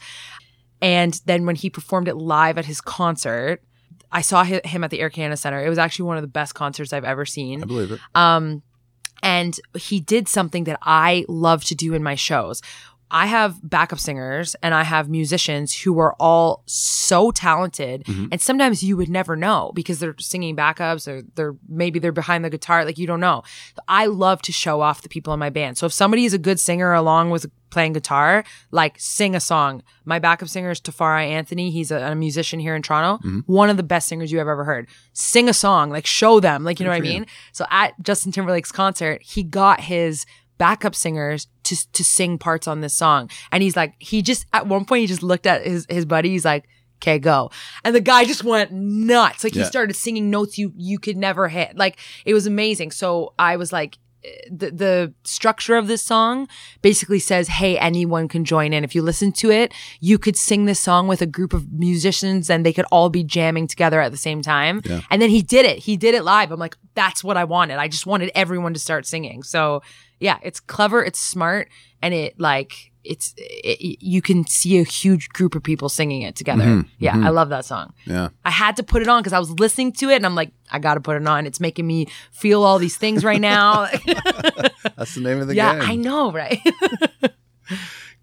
And then when he performed it live at his concert, I saw him at the Air Canada Center. It was actually one of the best concerts I've ever seen. I believe it. Um, And he did something that I love to do in my shows. I have backup singers and I have musicians who are all so talented. Mm-hmm. And sometimes you would never know because they're singing backups, or they're maybe they're behind the guitar. Like, you don't know. I love to show off the people in my band. So if somebody is a good singer along with playing guitar, like, sing a song. My backup singer is Tafari Anthony. He's a, a musician here in Toronto. Mm-hmm. One of the best singers you have ever heard. Sing a song, like, show them, like, you know what I mean? So at Justin Timberlake's concert, he got his backup singers to to sing parts on this song. And he's like, he just, at one point, he just looked at his, his buddy. He's like, okay, go. And the guy just went nuts. Like, yeah. he started singing notes you you could never hit. Like, it was amazing. So I was like, the the structure of this song basically says, hey, anyone can join in. If you listen to it, you could sing this song with a group of musicians and they could all be jamming together at the same time. Yeah. And then he did it. He did it live. I'm like, that's what I wanted. I just wanted everyone to start singing. So yeah, it's clever, it's smart, and it like it's it, you can see a huge group of people singing it together. Mm-hmm, yeah, mm-hmm. I love that song. Yeah, I had to put it on because I was listening to it and I'm like, I gotta put it on. It's making me feel all these things right now. That's the name of the yeah, game. Yeah, I know, right?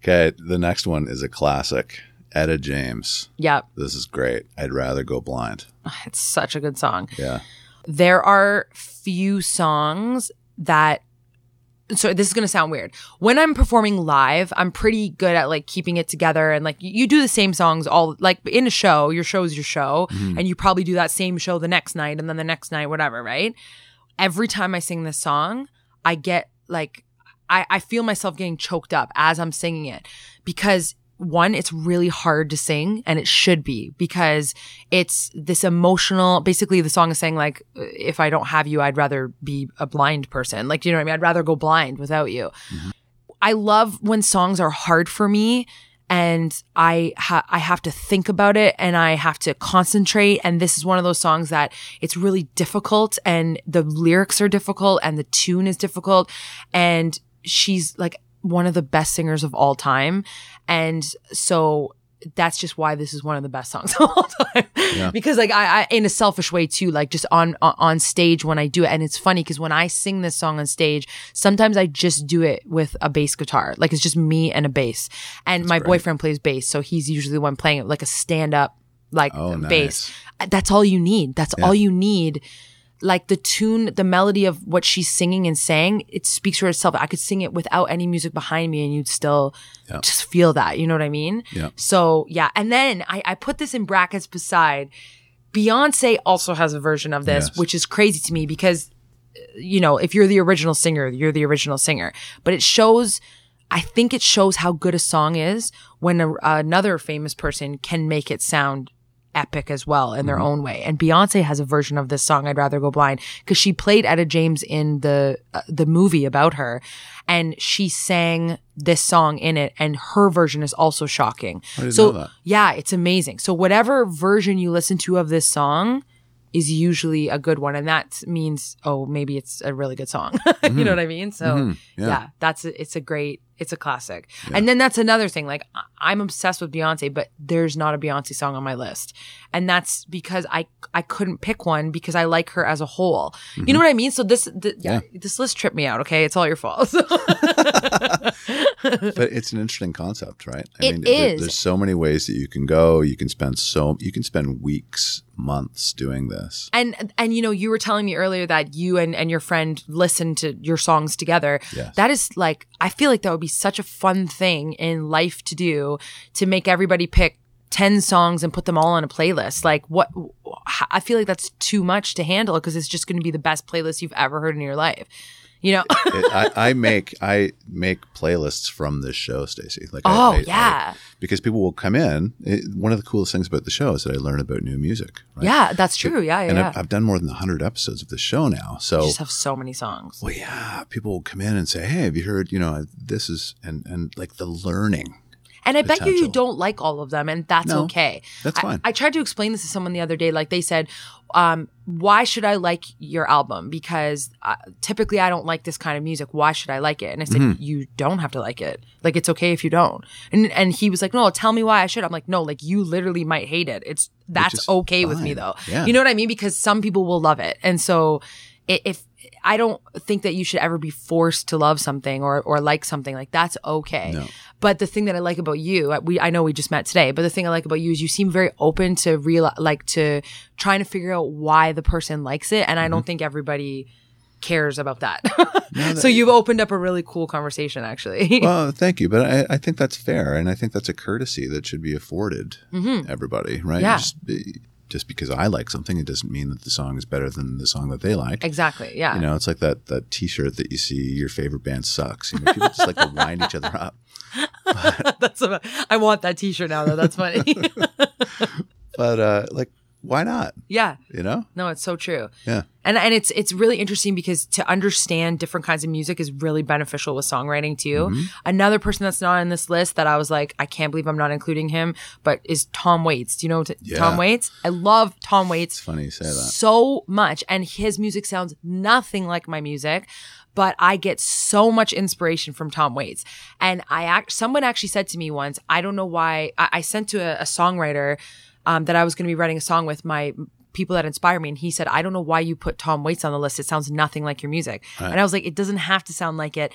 Okay, the next one is a classic, Etta James. Yep, this is great. I'd Rather Go Blind. It's such a good song. Yeah, there are few songs that. So this is going to sound weird. When I'm performing live, I'm pretty good at like keeping it together. And like you do the same songs all like in a show, your show is your show. Mm-hmm. And you probably do that same show the next night and then the next night, whatever, right? Every time I sing this song, I get like I, I feel myself getting choked up as I'm singing it because one, it's really hard to sing, and it should be, because it's this emotional, basically the song is saying like, if I don't have you, I'd rather be a blind person. Like, do you know what I mean? I'd rather go blind without you. Mm-hmm. I love when songs are hard for me and I ha- I have to think about it and I have to concentrate. And this is one of those songs that it's really difficult and the lyrics are difficult and the tune is difficult. And she's like one of the best singers of all time. And so that's just why this is one of the best songs of all time. Yeah. Because like I, I, in a selfish way too, like just on, on stage when I do it. And it's funny because when I sing this song on stage, sometimes I just do it with a bass guitar. Like it's just me and a bass. And that's my great. Boyfriend plays bass. So he's usually the one playing it, like a stand up, like oh, bass. Nice. That's all you need. That's yeah. all you need. Like the tune, the melody of what she's singing and saying, it speaks for itself. I could sing it without any music behind me and you'd still yeah. just feel that. You know what I mean? Yeah. So, yeah. And then I, I put this in brackets beside. Beyonce also has a version of this, yes. which is crazy to me because, you know, if you're the original singer, you're the original singer. But it shows, I think it shows how good a song is when a, another famous person can make it sound epic as well in their mm-hmm. own way. And Beyonce has a version of this song, I'd Rather Go Blind, because she played Etta James in the uh, the movie about her, and she sang this song in it, and her version is also shocking. I didn't so know that. Yeah, it's amazing. So whatever version you listen to of this song is usually a good one, and that means oh maybe it's a really good song. Mm-hmm. You know what I mean? So mm-hmm. yeah. yeah, that's a, it's a great. It's a classic. Yeah. And then that's another thing. Like, I'm obsessed with Beyonce, but there's not a Beyonce song on my list. And that's because I I couldn't pick one because I like her as a whole. Mm-hmm. You know what I mean? So this the, yeah. this list tripped me out, okay? It's all your fault. So. But it's an interesting concept, right? I it mean, is. There, there's so many ways that you can go. You can spend so you can spend weeks, months doing this. And and you know, you were telling me earlier that you and, and your friend listened to your songs together. Yes. That is like I feel like that would be such a fun thing in life to do, to make everybody pick ten songs and put them all on a playlist. Like what, I feel like that's too much to handle because it's just going to be the best playlist you've ever heard in your life. You know, it, I, I make, I make playlists from this show, Stacy. Like, oh I, I, yeah. I, because people will come in. It, one of the coolest things about the show is that I learn about new music. Right? Yeah, that's true. But, yeah. yeah. And I've, I've done more than a hundred episodes of the show now. So you just have so many songs. Well, yeah. People will come in and say, hey, have you heard, you know, this is, and, and like the learning. And I potential. bet you you don't like all of them, and that's no, okay. That's fine. I, I tried to explain this to someone the other day. Like they said, um, why should I like your album? Because uh, typically I don't like this kind of music. Why should I like it? And I said, mm-hmm. you don't have to like it. Like it's okay if you don't. And and he was like, no, tell me why I should. I'm like, no, like you literally might hate it. It's that's okay fine. with me though. Yeah. You know what I mean? Because some people will love it, and so it, if. I don't think that you should ever be forced to love something or, or like something. Like that's okay. No. But the thing that I like about you, we I know we just met today, but the thing I like about you is you seem very open to real like to trying to figure out why the person likes it, and mm-hmm. I don't think everybody cares about that. No, that so you've opened up a really cool conversation, actually. Well, thank you, but I, I think that's fair, and I think that's a courtesy that should be afforded mm-hmm. everybody, right? Yeah. Just be, Just because I like something, it doesn't mean that the song is better than the song that they like. Exactly, yeah. You know, it's like that that T-shirt that you see, your favorite band sucks. You know, people just like to wind each other up. But, That's a, I want that T-shirt now, though. That's funny. But, uh, like, why not? Yeah. You know? No, it's so true. Yeah. And and it's it's really interesting because to understand different kinds of music is really beneficial with songwriting too. Mm-hmm. Another person that's not on this list that I was like, I can't believe I'm not including him, but is Tom Waits. Do you know t- yeah. Tom Waits? I love Tom Waits. It's funny you say that. So much. And his music sounds nothing like my music, but I get so much inspiration from Tom Waits. And I act, someone actually said to me once, I don't know why, I, I sent to a, a songwriter um, that I was going to be writing a song with my people that inspire me. And he said, I don't know why you put Tom Waits on the list. It sounds nothing like your music. Right. And I was like, it doesn't have to sound like it.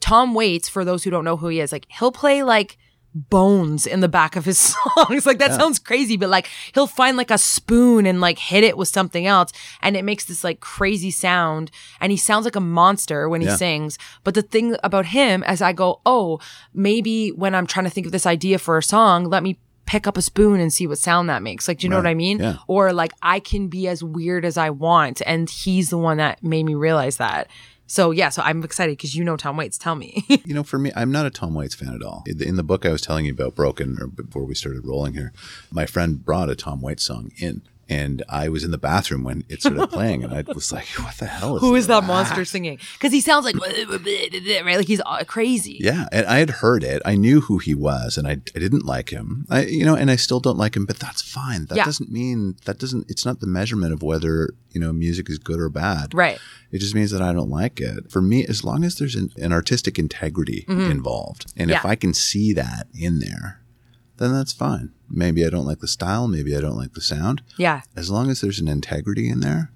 Tom Waits, for those who don't know who he is, like he'll play like bones in the back of his songs. Like that yeah. sounds crazy, but like he'll find like a spoon and like hit it with something else. And it makes this like crazy sound. And he sounds like a monster when yeah. he sings. But the thing about him as I go, oh, maybe when I'm trying to think of this idea for a song, let me pick up a spoon and see what sound that makes. Like, do you know right. what I mean? Yeah. Or like, I can be as weird as I want. And he's the one that made me realize that. So, yeah, so I'm excited because you know Tom Waits. Tell me. You know, for me, I'm not a Tom Waits fan at all. In the book I was telling you about, Broken, or before we started rolling here, my friend brought a Tom Waits song in. And I was in the bathroom when it started playing, and I was like, what the hell is Who is that, that monster singing? Because he sounds like, right? Like he's crazy. Yeah. And I had heard it. I knew who he was, and I, I didn't like him. I, you know, and I still don't like him, but that's fine. That yeah. doesn't mean, that doesn't, it's not the measurement of whether, you know, music is good or bad. Right. It just means that I don't like it. For me, as long as there's an, an artistic integrity mm-hmm. involved, and yeah. if I can see that in there, then that's fine. Maybe I don't like the style. Maybe I don't like the sound. Yeah. As long as there's an integrity in there,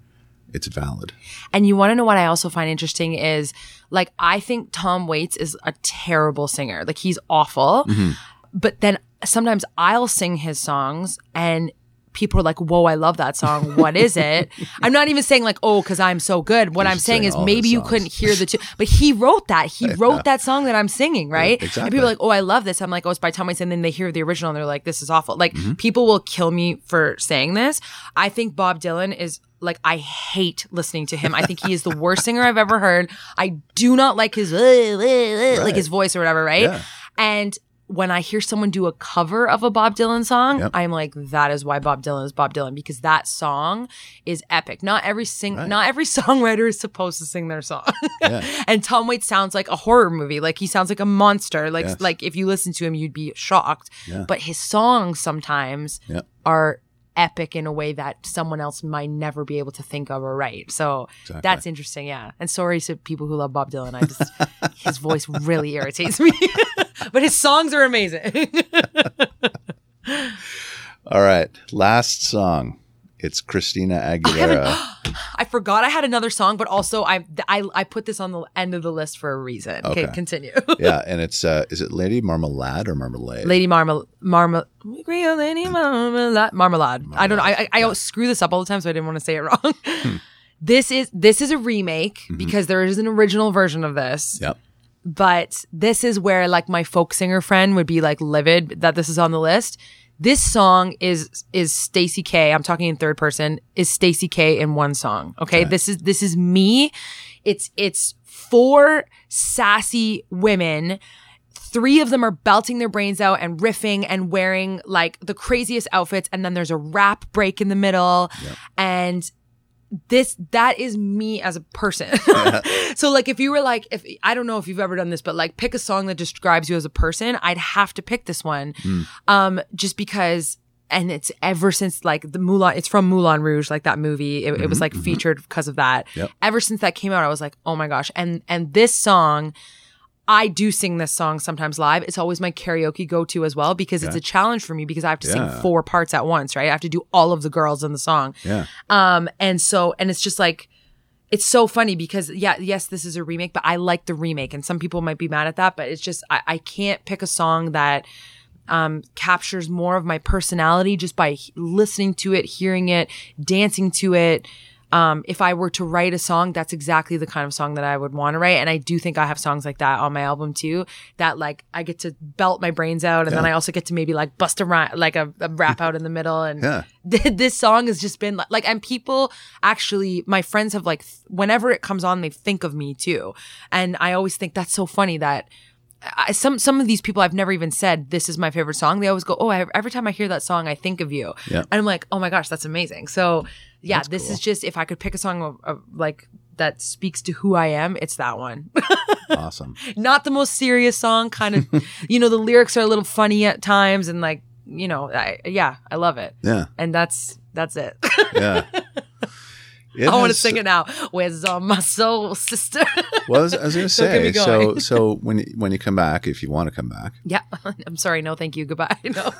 it's valid. And you want to know what I also find interesting is, like, I think Tom Waits is a terrible singer. Like, he's awful. Mm-hmm. But then sometimes I'll sing his songs and people are like, whoa, I love that song. What is it? I'm not even saying like, oh, because I'm so good. What I'm saying, saying is maybe you couldn't hear the two. But he wrote that. He yeah. wrote that song that I'm singing, right? Yeah, exactly. And people are like, oh, I love this. I'm like, oh, it's by Tom Waits. And then they hear the original and they're like, this is awful. Like mm-hmm. people will kill me for saying this. I think Bob Dylan is like, I hate listening to him. I think he is the worst singer I've ever heard. I do not like his, right. like his voice or whatever, right? Yeah. And when I hear someone do a cover of a Bob Dylan song, yep. I'm like, that is why Bob Dylan is Bob Dylan, because that song is epic. Not every sing, right. not every songwriter is supposed to sing their song. Yeah. And Tom Waits sounds like a horror movie. Like he sounds like a monster. Like yes. like if you listen to him, you'd be shocked. Yeah. But his songs sometimes yep. are epic in a way that someone else might never be able to think of or write. So exactly. that's interesting, yeah. And sorry to people who love Bob Dylan. I just his voice really irritates me. But his songs are amazing. All right. Last song. It's Christina Aguilera. I, I forgot I had another song, but also I, I I put this on the end of the list for a reason. Okay, okay continue. Yeah, and it's, uh, is it Lady Marmalade or Marmalade? Lady Marmalade. Marma- Real Lady Marmalade. Marmalade. I don't know. I, I, I yeah. screw this up all the time, so I didn't want to say it wrong. Hmm. This is this is a remake mm-hmm. because there is an original version of this. Yep. But this is where like my folk singer friend would be like livid that this is on the list. This song is is Stacy K. I'm talking in third person. Is Stacy K in one song? Okay, okay. This is this is me. It's it's four sassy women. Three of them are belting their brains out and riffing and wearing like the craziest outfits. And then there's a rap break in the middle, yep. and. This, that is me as a person. Yeah. So like if you were like, if I don't know if you've ever done this, but like pick a song that describes you as a person, I'd have to pick this one. Mm. Um, just because, and it's ever since like the Moulin, it's from Moulin Rouge, like that movie. It, mm-hmm, it was like mm-hmm. featured because of that. Yep. Ever since that came out, I was like, oh my gosh. And, and this song, I do sing this song sometimes live. It's always my karaoke go-to as well because yeah. it's a challenge for me because I have to yeah. sing four parts at once, right? I have to do all of the girls in the song. Yeah. Um, and so, and it's just like, it's so funny because, yeah, yes, this is a remake, but I like the remake. And some people might be mad at that, but it's just, I, I can't pick a song that um, captures more of my personality just by h- listening to it, hearing it, dancing to it. Um, if I were to write a song, that's exactly the kind of song that I would want to write. And I do think I have songs like that on my album too, that like I get to belt my brains out. And yeah. then I also get to maybe like bust a rhyme, like a, a rap out in the middle. And yeah. this song has just been like, and people actually, my friends have like, whenever it comes on, they think of me too. And I always think that's so funny that I, some some of these people I've never even said this is my favorite song. They always go, oh, I, every time I hear that song, I think of you. Yeah. And I'm like, oh my gosh, that's amazing. So yeah, that's this cool. is just, if I could pick a song of, of like that speaks to who I am, it's that one. Awesome. Not the most serious song, kind of, you know, the lyrics are a little funny at times and like, you know, I, yeah, I love it. Yeah. And that's, that's it. Yeah. It I has, want to sing it now. Where's all my soul, sister? Well, I was, was going to say, so so when when you come back, if you want to come back. Yeah. I'm sorry. No, thank you. Goodbye. No.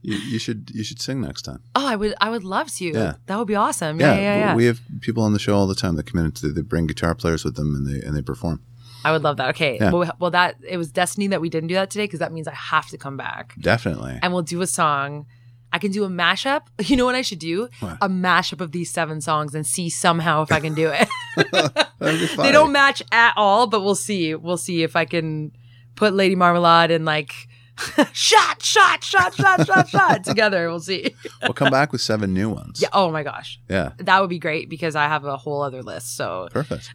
you, you should you should sing next time. Oh, I would I would love to. Yeah. That would be awesome. Yeah, yeah, yeah, yeah. We have people on the show all the time that come in and they bring guitar players with them and they and they perform. I would love that. Okay. Yeah. Well, well, that it was destiny that we didn't do that today because that means I have to come back. Definitely. And we'll do a song. I can do a mashup. You know what I should do? What? A mashup of these seven songs and see somehow if I can do it. That'd be funny. They don't match at all, but we'll see. We'll see if I can put Lady Marmalade and like shot, shot, shot, shot, shot, shot together. We'll see. We'll come back with seven new ones. Yeah. Oh my gosh. Yeah. That would be great because I have a whole other list. So perfect.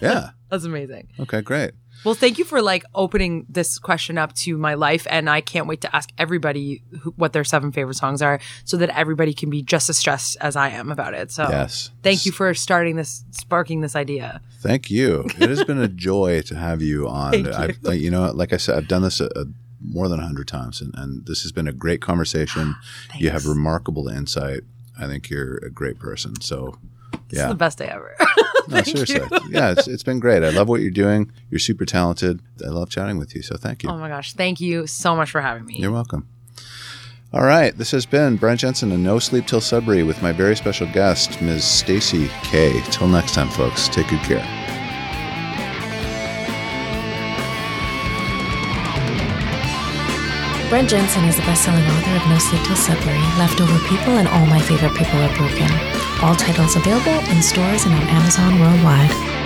Yeah. That's amazing. Okay, great. Well, thank you for like opening this question up to my life. And I can't wait to ask everybody who, what their seven favorite songs are so that everybody can be just as stressed as I am about it. So yes. Thank you for starting this, sparking this idea. Thank you. It has been a joy to have you on. Thank I've, you. you know, like I said, I've done this a, a, more than a hundred times and, and this has been a great conversation. You have remarkable insight. I think you're a great person. So this yeah. is the best day ever. No, seriously. Yeah, it's, it's been great. I love what you're doing. You're super talented. I love chatting with you. So thank you. Oh my gosh. Thank you so much for having me. You're welcome. All right. This has been Brent Jensen and No Sleep Till Sudbury with my very special guest, Miz Stacy K. Till next time, folks. Take good care. Brent Jensen is the best-selling author of No Sleep Till Sudbury, Leftover People, and All My Favorite People Are Broken. All titles available in stores and on Amazon worldwide.